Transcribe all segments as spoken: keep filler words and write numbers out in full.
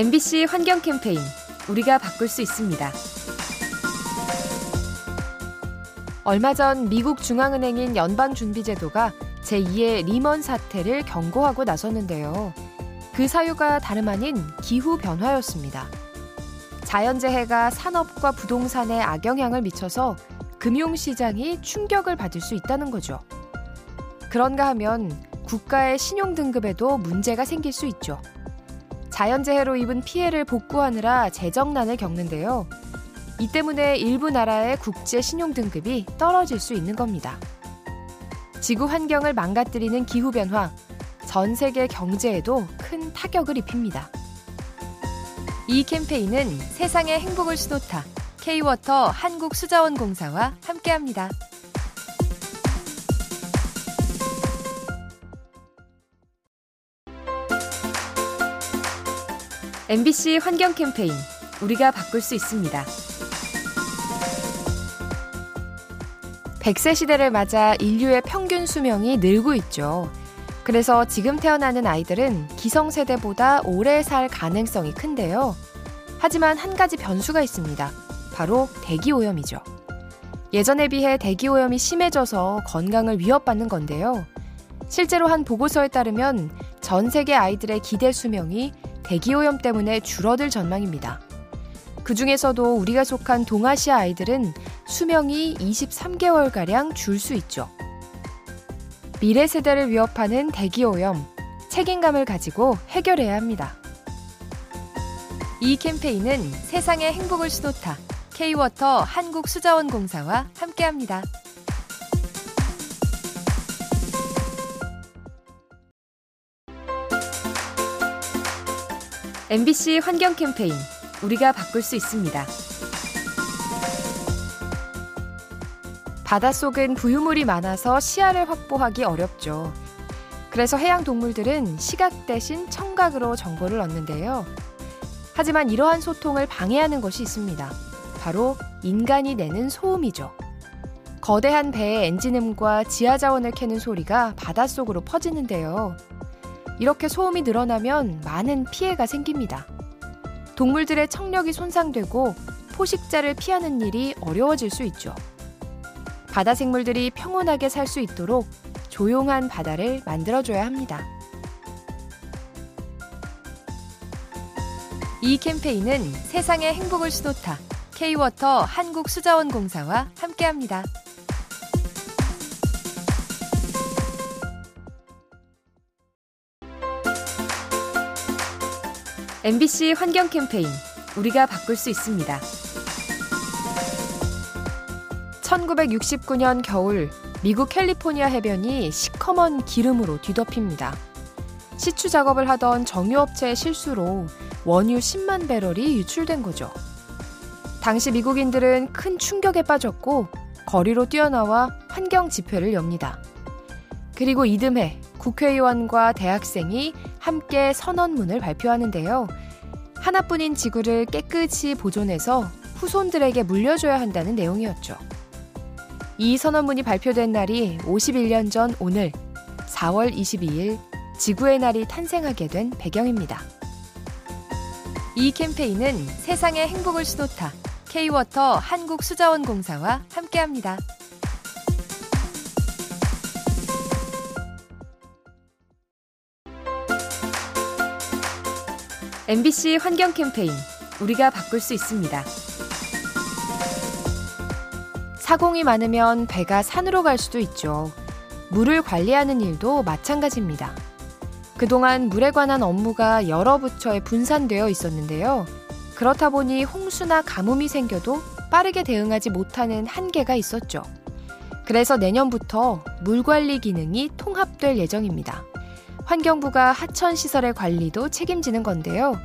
엠비씨 환경 캠페인 우리가 바꿀 수 있습니다. 얼마 전 미국 중앙은행인 연방준비제도가 제이의 리먼 사태를 경고하고 나섰는데요. 그 사유가 다름 아닌 기후변화였습니다. 자연재해가 산업과 부동산에 악영향을 미쳐서 금융시장이 충격을 받을 수 있다는 거죠. 그런가 하면 국가의 신용등급에도 문제가 생길 수 있죠. 자연재해로 입은 피해를 복구하느라 재정난을 겪는데요. 이 때문에 일부 나라의 국제 신용등급이 떨어질 수 있는 겁니다. 지구 환경을 망가뜨리는 기후변화, 전 세계 경제에도 큰 타격을 입힙니다. 이 캠페인은 세상의 행복을 수놓다 K-Water 한국수자원공사와 함께합니다. 엠비씨 환경 캠페인 우리가 바꿀 수 있습니다. 백세 시대를 맞아 인류의 평균 수명이 늘고 있죠. 그래서 지금 태어나는 아이들은 기성세대보다 오래 살 가능성이 큰데요. 하지만 한 가지 변수가 있습니다. 바로 대기오염이죠. 예전에 비해 대기오염이 심해져서 건강을 위협받는 건데요. 실제로 한 보고서에 따르면 전 세계 아이들의 기대 수명이 대기오염 때문에 줄어들 전망입니다. 그 중에서도 우리가 속한 동아시아 아이들은 수명이 이십삼 개월가량 줄 수 있죠. 미래 세대를 위협하는 대기오염, 책임감을 가지고 해결해야 합니다. 이 캠페인은 세상의 행복을 수놓다 K-Water 한국수자원공사와 함께합니다. 엠비씨 환경 캠페인 우리가 바꿀 수 있습니다. 바닷속은 부유물이 많아서 시야를 확보하기 어렵죠. 그래서 해양 동물들은 시각 대신 청각으로 정보를 얻는데요. 하지만 이러한 소통을 방해하는 것이 있습니다. 바로 인간이 내는 소음이죠. 거대한 배의 엔진음과 지하자원을 캐는 소리가 바닷속으로 퍼지는데요. 이렇게 소음이 늘어나면 많은 피해가 생깁니다. 동물들의 청력이 손상되고 포식자를 피하는 일이 어려워질 수 있죠. 바다 생물들이 평온하게 살 수 있도록 조용한 바다를 만들어줘야 합니다. 이 캠페인은 세상의 행복을 수놓다 K-Water 한국수자원공사와 함께합니다. 엠비씨 환경 캠페인 우리가 바꿀 수 있습니다. 천구백육십구 년 겨울 미국 캘리포니아 해변이 시커먼 기름으로 뒤덮입니다. 시추 작업을 하던 정유업체의 실수로 원유 십만 배럴이 유출된 거죠. 당시 미국인들은 큰 충격에 빠졌고 거리로 뛰어나와 환경 집회를 엽니다. 그리고 이듬해 국회의원과 대학생이 함께 선언문을 발표하는데요. 하나뿐인 지구를 깨끗이 보존해서 후손들에게 물려줘야 한다는 내용이었죠. 이 선언문이 발표된 날이 오십일 년 전 오늘 사월 이십이일 지구의 날이 탄생하게 된 배경입니다. 이 캠페인은 세상의 행복을 수놓다 K-Water 한국수자원공사와 함께합니다. 엠비씨 환경 캠페인 우리가 바꿀 수 있습니다. 사공이 많으면 배가 산으로 갈 수도 있죠. 물을 관리하는 일도 마찬가지입니다. 그동안 물에 관한 업무가 여러 부처에 분산되어 있었는데요. 그렇다 보니 홍수나 가뭄이 생겨도 빠르게 대응하지 못하는 한계가 있었죠. 그래서 내년부터 물 관리 기능이 통합될 예정입니다. 환경부가 하천시설의 관리도 책임지는 건데요.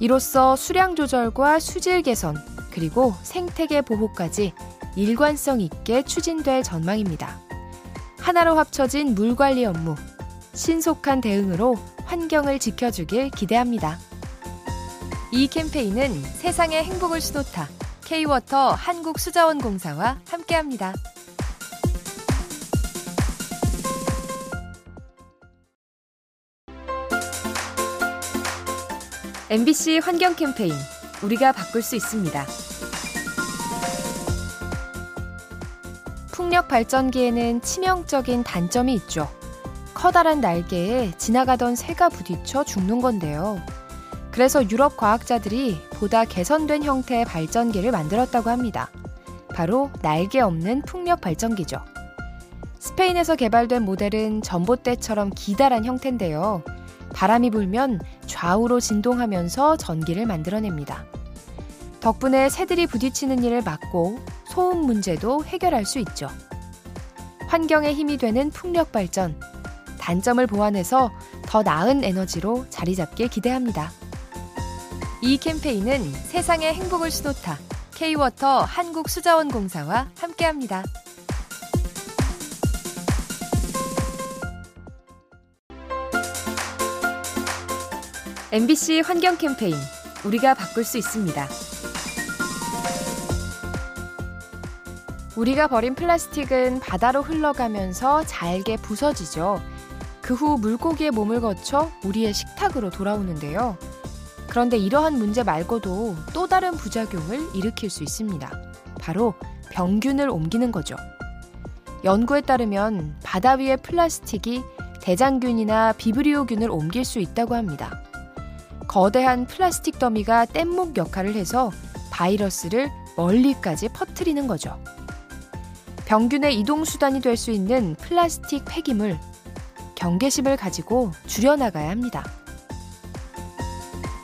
이로써 수량 조절과 수질 개선, 그리고 생태계 보호까지 일관성 있게 추진될 전망입니다. 하나로 합쳐진 물관리 업무, 신속한 대응으로 환경을 지켜주길 기대합니다. 이 캠페인은 세상의 행복을 수놓다 K-Water 한국수자원공사와 함께합니다. 엠비씨 환경 캠페인 우리가 바꿀 수 있습니다. 풍력 발전기에는 치명적인 단점이 있죠. 커다란 날개에 지나가던 새가 부딪혀 죽는 건데요. 그래서 유럽 과학자들이 보다 개선된 형태의 발전기를 만들었다고 합니다. 바로 날개 없는 풍력 발전기죠. 스페인에서 개발된 모델은 전봇대처럼 기다란 형태인데요. 바람이 불면 좌우로 진동하면서 전기를 만들어냅니다. 덕분에 새들이 부딪히는 일을 막고 소음 문제도 해결할 수 있죠. 환경에 힘이 되는 풍력 발전, 단점을 보완해서 더 나은 에너지로 자리 잡길 기대합니다. 이 캠페인은 세상의 행복을 수놓다 K-Water 한국수자원공사와 함께합니다. 엠비씨 환경 캠페인 우리가 바꿀 수 있습니다. 우리가 버린 플라스틱은 바다로 흘러가면서 잘게 부서지죠. 그 후 물고기의 몸을 거쳐 우리의 식탁으로 돌아오는데요. 그런데 이러한 문제 말고도 또 다른 부작용을 일으킬 수 있습니다. 바로 병균을 옮기는 거죠. 연구에 따르면 바다 위의 플라스틱이 대장균이나 비브리오균을 옮길 수 있다고 합니다. 거대한 플라스틱 더미가 뗏목 역할을 해서 바이러스를 멀리까지 퍼뜨리는 거죠. 병균의 이동수단이 될 수 있는 플라스틱 폐기물, 경계심을 가지고 줄여나가야 합니다.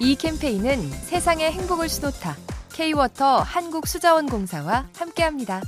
이 캠페인은 세상의 행복을 수놓다 K-Water 한국수자원공사와 함께합니다.